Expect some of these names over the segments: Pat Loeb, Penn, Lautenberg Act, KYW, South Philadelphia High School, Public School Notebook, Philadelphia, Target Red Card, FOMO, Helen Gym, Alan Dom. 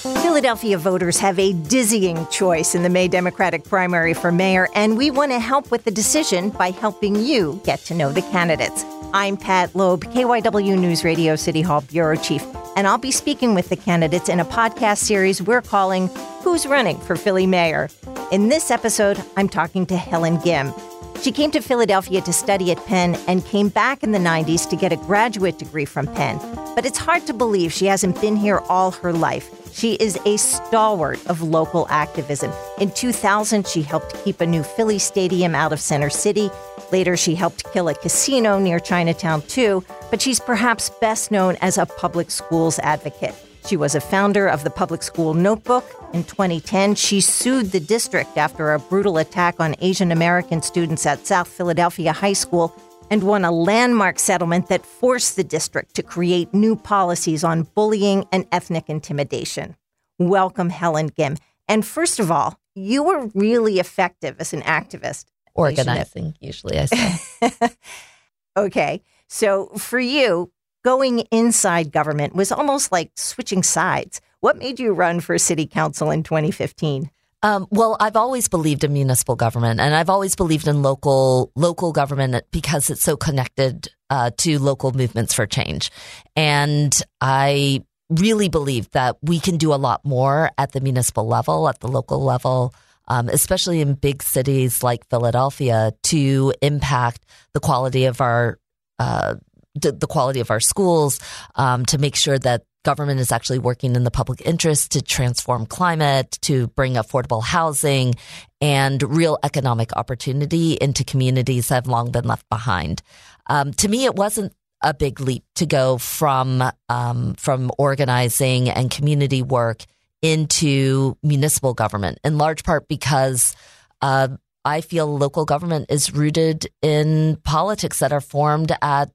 Philadelphia voters have a dizzying choice in the May Democratic primary for mayor, and we want to help with the decision by helping you get to know the candidates. I'm Pat Loeb, KYW News Radio City Hall Bureau Chief, and I'll be speaking with the candidates in a podcast series we're calling Who's Running for Philly Mayor? In this episode, I'm talking to Helen Gym. She came to Philadelphia to study at Penn and came back in the 90s to get a graduate degree from Penn. But it's hard to believe she hasn't been here all her life. She is a stalwart of local activism. In 2000, she helped keep a new Philly stadium out of Center City. Later, she helped kill a casino near Chinatown, too. But she's perhaps best known as a public schools advocate. She was a founder of the Public School Notebook. In 2010, she sued the district after a brutal attack on Asian American students at South Philadelphia High School and won a landmark settlement that forced the district to create new policies on bullying and ethnic intimidation. Welcome, Helen Gym. And first of all, you were really effective as an activist. Organizing, usually, I say. Okay, so for you, going inside government was almost like switching sides. What made you run for city council in 2015? Well, I've always believed in municipal government, and I've always believed in local government because it's so connected to local movements for change. And I really believe that we can do a lot more at the municipal level, at the local level, especially in big cities like Philadelphia, to impact the quality of our schools, to make sure that government is actually working in the public interest, to transform climate, to bring affordable housing and real economic opportunity into communities that have long been left behind. To me, it wasn't a big leap to go from organizing and community work into municipal government, in large part because I feel local government is rooted in politics that are formed at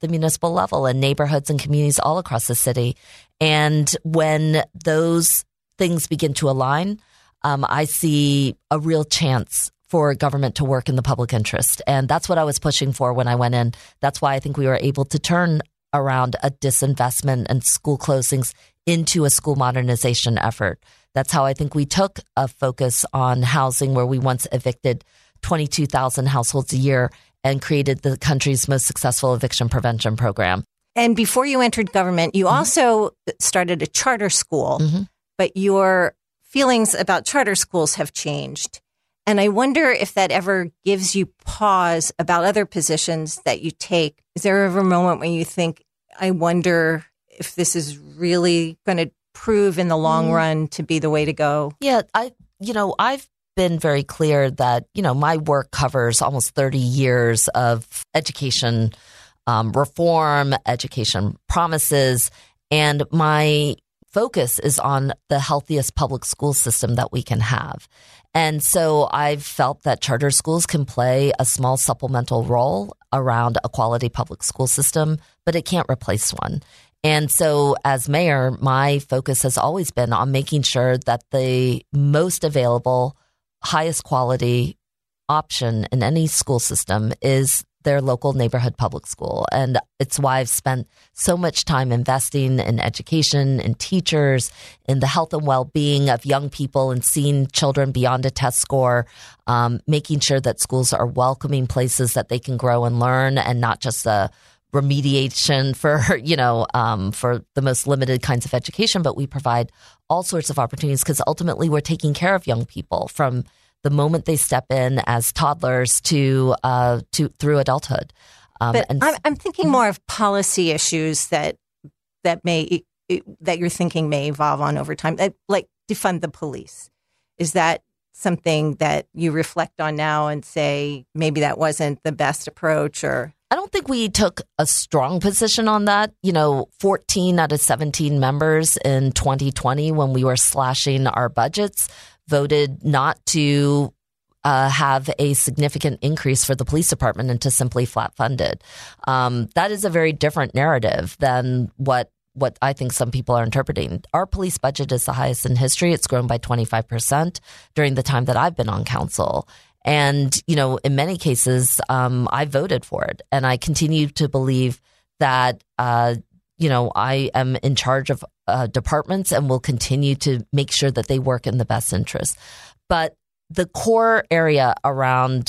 the municipal level and neighborhoods and communities all across the city. And when those things begin to align, I see a real chance for government to work in the public interest. And that's what I was pushing for when I went in. That's why I think we were able to turn around a disinvestment and school closings into a school modernization effort. That's how I think we took a focus on housing, where we once evicted 22,000 households a year and created the country's most successful eviction prevention program. And before you entered government, you also started a charter school, but your feelings about charter schools have changed. And I wonder if that ever gives you pause about other positions that you take. Is there ever a moment when you think, I wonder if this is really going to prove in the long run to be the way to go? Yeah, I've been very clear that, my work covers almost 30 years of education reform, education promises, and my focus is on the healthiest public school system that we can have. And so I've felt that charter schools can play a small supplemental role around a quality public school system, but it can't replace one. And so as mayor, my focus has always been on making sure that the most available, highest quality option in any school system is their local neighborhood public school. And it's why I've spent so much time investing in education, in teachers, in the health and well-being of young people, and seeing children beyond a test score, making sure that schools are welcoming places that they can grow and learn, and not just a remediation for, for the most limited kinds of education, but we provide all sorts of opportunities because ultimately we're taking care of young people from the moment they step in as toddlers to through adulthood. I'm thinking more of policy issues that you're thinking may evolve on over time, like defund the police. Is that something that you reflect on now and say maybe that wasn't the best approach? Or I don't think we took a strong position on that. 14 out of 17 members in 2020, when we were slashing our budgets, voted not to have a significant increase for the police department and to simply flat fund it. That is a very different narrative than what I think some people are interpreting. Our police budget is the highest in history. It's grown by 25% during the time that I've been on council. And, in many cases, I voted for it. And I continue to believe that, you know, I am in charge of departments and will continue to make sure that they work in the best interest. But the core area around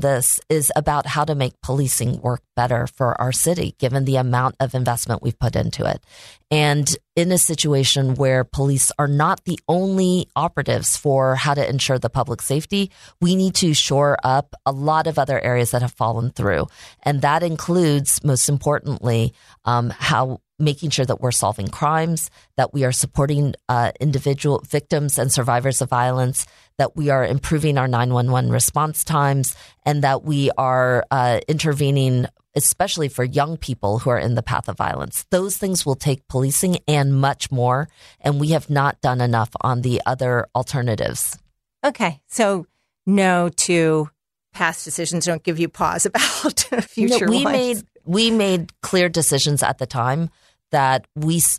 this is about how to make policing work better for our city, given the amount of investment we've put into it. And in a situation where police are not the only operatives for how to ensure the public safety, we need to shore up a lot of other areas that have fallen through. And that includes, most importantly, how making sure that we're solving crimes, that we are supporting individual victims and survivors of violence, that we are improving our 911 response times, and that we are intervening, especially for young people who are in the path of violence. Those things will take policing and much more, and we have not done enough on the other alternatives. Okay, so no to past decisions don't give you pause about future ones. We made clear decisions at the time that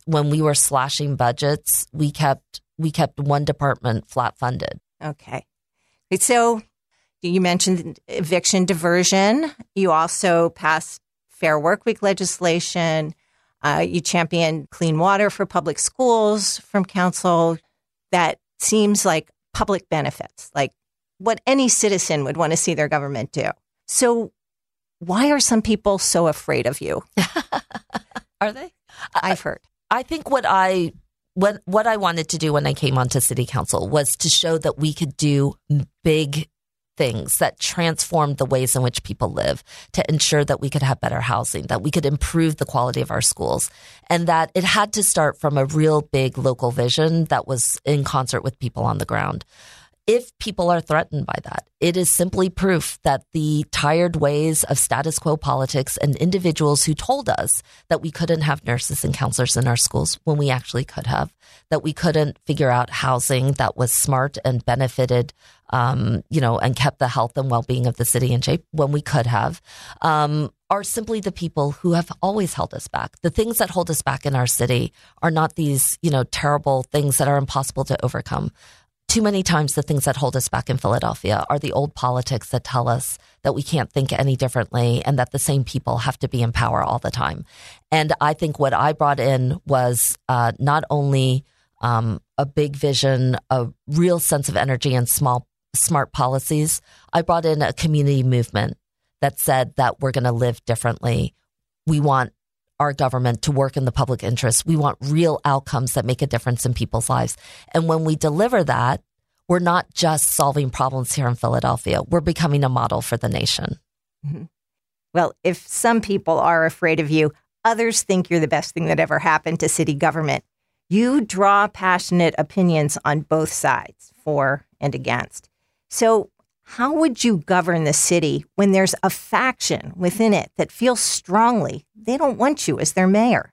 when we were slashing budgets, we kept one department flat funded. Okay. So you mentioned eviction diversion. You also passed Fair Work Week legislation. You championed clean water for public schools from council. That seems like public benefits, like what any citizen would want to see their government do. So why are some people so afraid of you? Are they? I've heard. I think what I wanted to do when I came onto city council was to show that we could do big things that transformed the ways in which people live, to ensure that we could have better housing, that we could improve the quality of our schools, and that it had to start from a real big local vision that was in concert with people on the ground. If people are threatened by that, it is simply proof that the tired ways of status quo politics and individuals who told us that we couldn't have nurses and counselors in our schools when we actually could have, that we couldn't figure out housing that was smart and benefited, and kept the health and well-being of the city in shape when we could have, are simply the people who have always held us back. The things that hold us back in our city are not these, terrible things that are impossible to overcome. Too many times the things that hold us back in Philadelphia are the old politics that tell us that we can't think any differently and that the same people have to be in power all the time. And I think what I brought in was not only a big vision, a real sense of energy and smart policies. I brought in a community movement that said that we're going to live differently. We want our government to work in the public interest. We want real outcomes that make a difference in people's lives. And when we deliver that, we're not just solving problems here in Philadelphia. We're becoming a model for the nation. Mm-hmm. Well, if some people are afraid of you, others think you're the best thing that ever happened to city government. You draw passionate opinions on both sides, for and against. So how would you govern the city when there's a faction within it that feels strongly they don't want you as their mayor?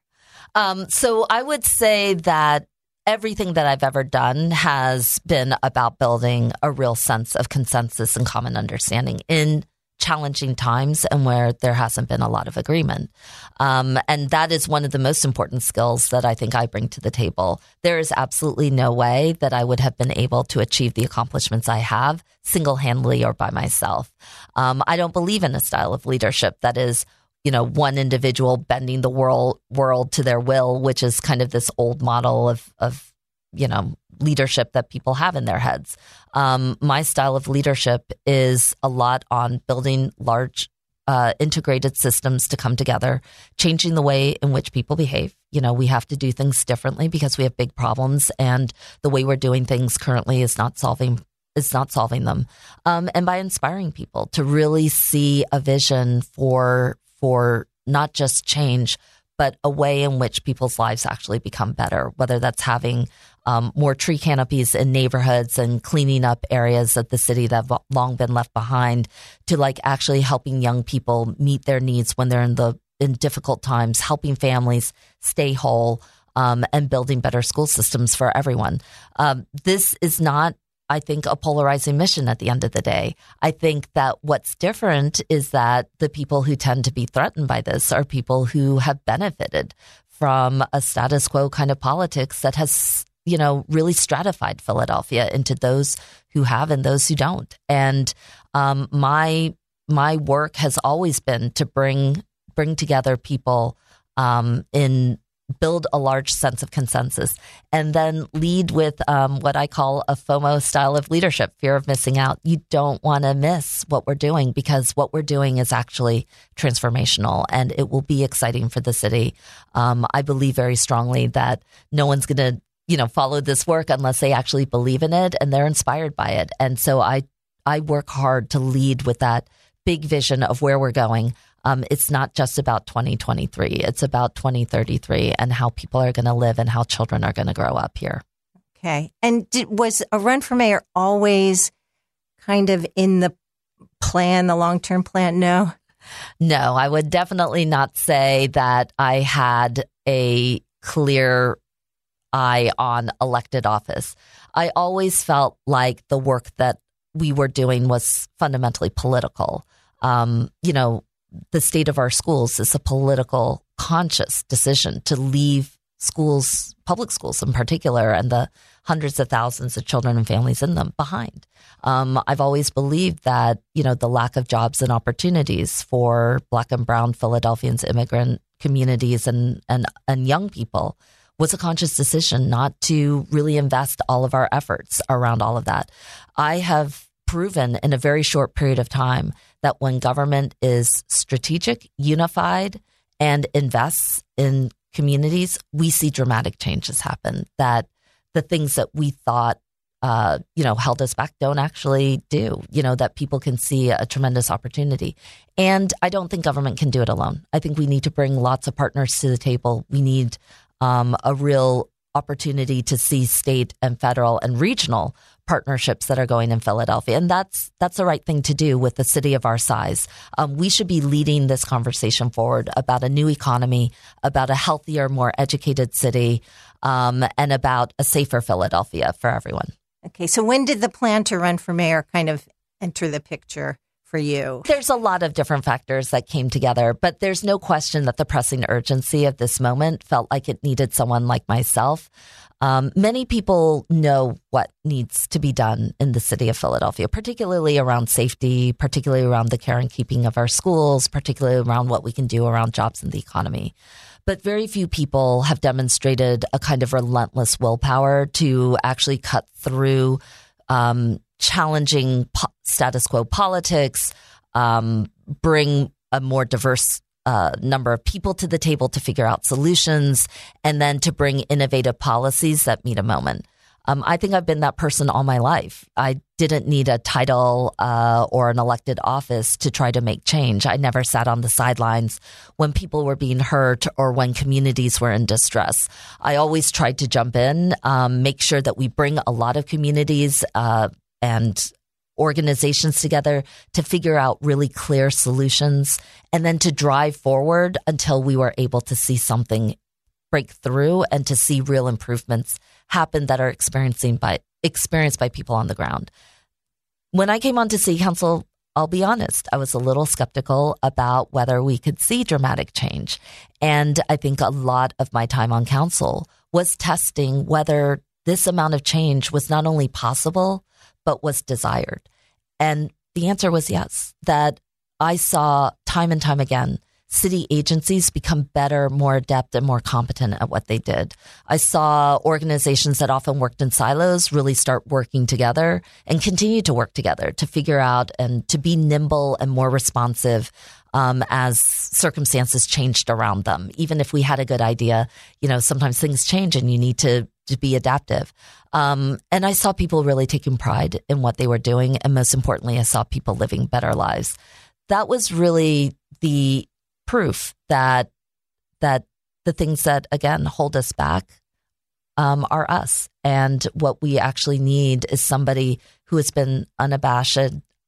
So I would say that everything that I've ever done has been about building a real sense of consensus and common understanding in challenging times and where there hasn't been a lot of agreement. And that is one of the most important skills that I think I bring to the table. There is absolutely no way that I would have been able to achieve the accomplishments I have single-handedly or by myself. I don't believe in a style of leadership that is, one individual bending the world to their will, which is kind of this old model of leadership that people have in their heads. My style of leadership is a lot on building large integrated systems to come together, changing the way in which people behave. We have to do things differently because we have big problems, and the way we're doing things currently is not solving them. And by inspiring people to really see a vision for not just change, but a way in which people's lives actually become better, whether that's having more tree canopies in neighborhoods and cleaning up areas of the city that have long been left behind, to actually helping young people meet their needs when they're in difficult times, helping families stay whole, and building better school systems for everyone. This is not, I think, a polarizing mission at the end of the day. I think that what's different is that the people who tend to be threatened by this are people who have benefited from a status quo kind of politics that has, really stratified Philadelphia into those who have and those who don't. And my work has always been to bring together people in build a large sense of consensus, and then lead with what I call a FOMO style of leadership, fear of missing out. You don't want to miss what we're doing, because what we're doing is actually transformational, and it will be exciting for the city. I believe very strongly that no one's going to, follow this work unless they actually believe in it and they're inspired by it. And so I work hard to lead with that big vision of where we're going. It's not just about 2023. It's about 2033 and how people are going to live and how children are going to grow up here. Okay. And was a run for mayor always kind of in the plan, the long-term plan? No, I would definitely not say that I had a clear eye on elected office. I always felt like the work that we were doing was fundamentally political. The state of our schools is a political conscious decision to leave schools, public schools in particular, and the hundreds of thousands of children and families in them behind. I've always believed that, the lack of jobs and opportunities for Black and Brown Philadelphians, immigrant communities, and young people was a conscious decision not to really invest all of our efforts around all of that. I have proven in a very short period of time that when government is strategic, unified, and invests in communities, we see dramatic changes happen, that the things that we thought, held us back don't actually do, that people can see a tremendous opportunity. And I don't think government can do it alone. I think we need to bring lots of partners to the table. We need a real opportunity to see state and federal and regional partnerships that are going in Philadelphia. And that's the right thing to do with the city of our size. We should be leading this conversation forward about a new economy, about a healthier, more educated city, and about a safer Philadelphia for everyone. Okay. So when did the plan to run for mayor kind of enter the picture for you? There's a lot of different factors that came together, but there's no question that the pressing urgency of this moment felt like it needed someone like myself. Many people know what needs to be done in the city of Philadelphia, particularly around safety, particularly around the care and keeping of our schools, particularly around what we can do around jobs and the economy. But very few people have demonstrated a kind of relentless willpower to actually cut through challenging status quo politics, bring a more diverse number of people to the table to figure out solutions, and then to bring innovative policies that meet a moment. I think I've been that person all my life. I didn't need a title or an elected office to try to make change. I never sat on the sidelines when people were being hurt or when communities were in distress. I always tried to jump in, make sure that we bring a lot of communities and organizations together to figure out really clear solutions, and then to drive forward until we were able to see something break through and to see real improvements happen that are experienced by people on the ground. When I came onto city council, I'll be honest, I was a little skeptical about whether we could see dramatic change. And I think a lot of my time on council was testing whether this amount of change was not only possible, but was desired. And the answer was yes, that I saw time and time again, city agencies become better, more adept, and more competent at what they did. I saw organizations that often worked in silos really start working together and continue to work together to figure out and to be nimble and more responsive as circumstances changed around them. Even if we had a good idea, sometimes things change and you need to be adaptive. And I saw people really taking pride in what they were doing. And most importantly, I saw people living better lives. That was really the proof that the things that, again, hold us back are us. And what we actually need is somebody who has been unabashed,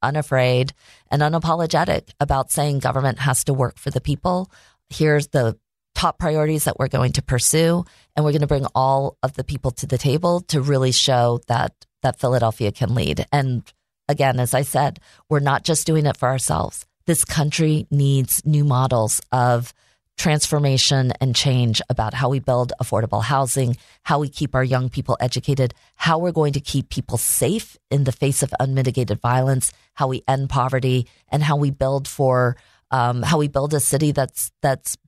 unafraid, and unapologetic about saying government has to work for the people. Here's the top priorities that we're going to pursue, and we're going to bring all of the people to the table to really show that Philadelphia can lead. And again, as I said, we're not just doing it for ourselves. This country needs new models of transformation and change about how we build affordable housing, how we keep our young people educated, how we're going to keep people safe in the face of unmitigated violence, how we end poverty, and how we build for how we build a city that's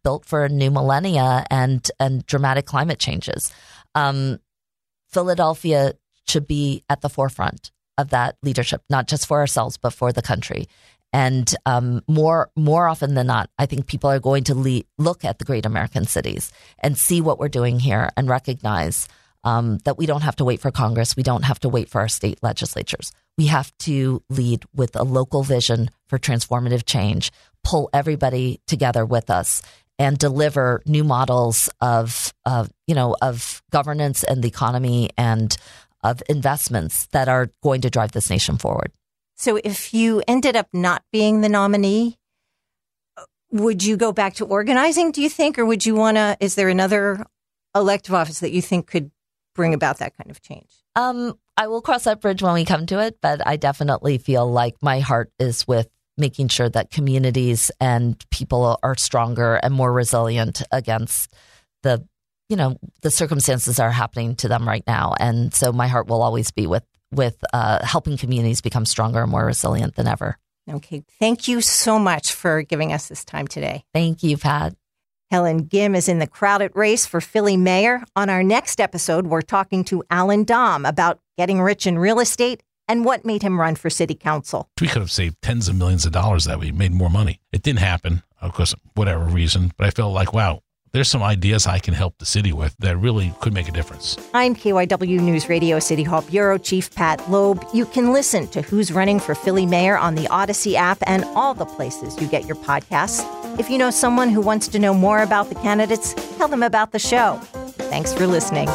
built for a new millennia and dramatic climate changes. Philadelphia should be at the forefront of that leadership, not just for ourselves, but for the country. And more often than not, I think people are going to look at the great American cities and see what we're doing here and recognize that we don't have to wait for Congress. We don't have to wait for our state legislatures. We have to lead with a local vision for transformative change, pull everybody together with us, and deliver new models of governance and the economy and of investments that are going to drive this nation forward. So if you ended up not being the nominee, would you go back to organizing, do you think? Or would you want to, is there another elective office that you think could bring about that kind of change? I will cross that bridge when we come to it, but I definitely feel like my heart is with making sure that communities and people are stronger and more resilient against the circumstances that are happening to them right now. And so my heart will always be with helping communities become stronger and more resilient than ever. Okay. Thank you so much for giving us this time today. Thank you, Pat. Helen Gym is in the crowded race for Philly mayor. On our next episode, we're talking to Alan Dom about getting rich in real estate and what made him run for city council. We could have saved tens of millions of dollars that we made more money. It didn't happen, of course, whatever reason, but I felt like, wow, there's some ideas I can help the city with that really could make a difference. I'm KYW News Radio City Hall Bureau Chief Pat Loeb. You can listen to Who's Running for Philly Mayor on the Odyssey app and all the places you get your podcasts. If you know someone who wants to know more about the candidates, tell them about the show. Thanks for listening.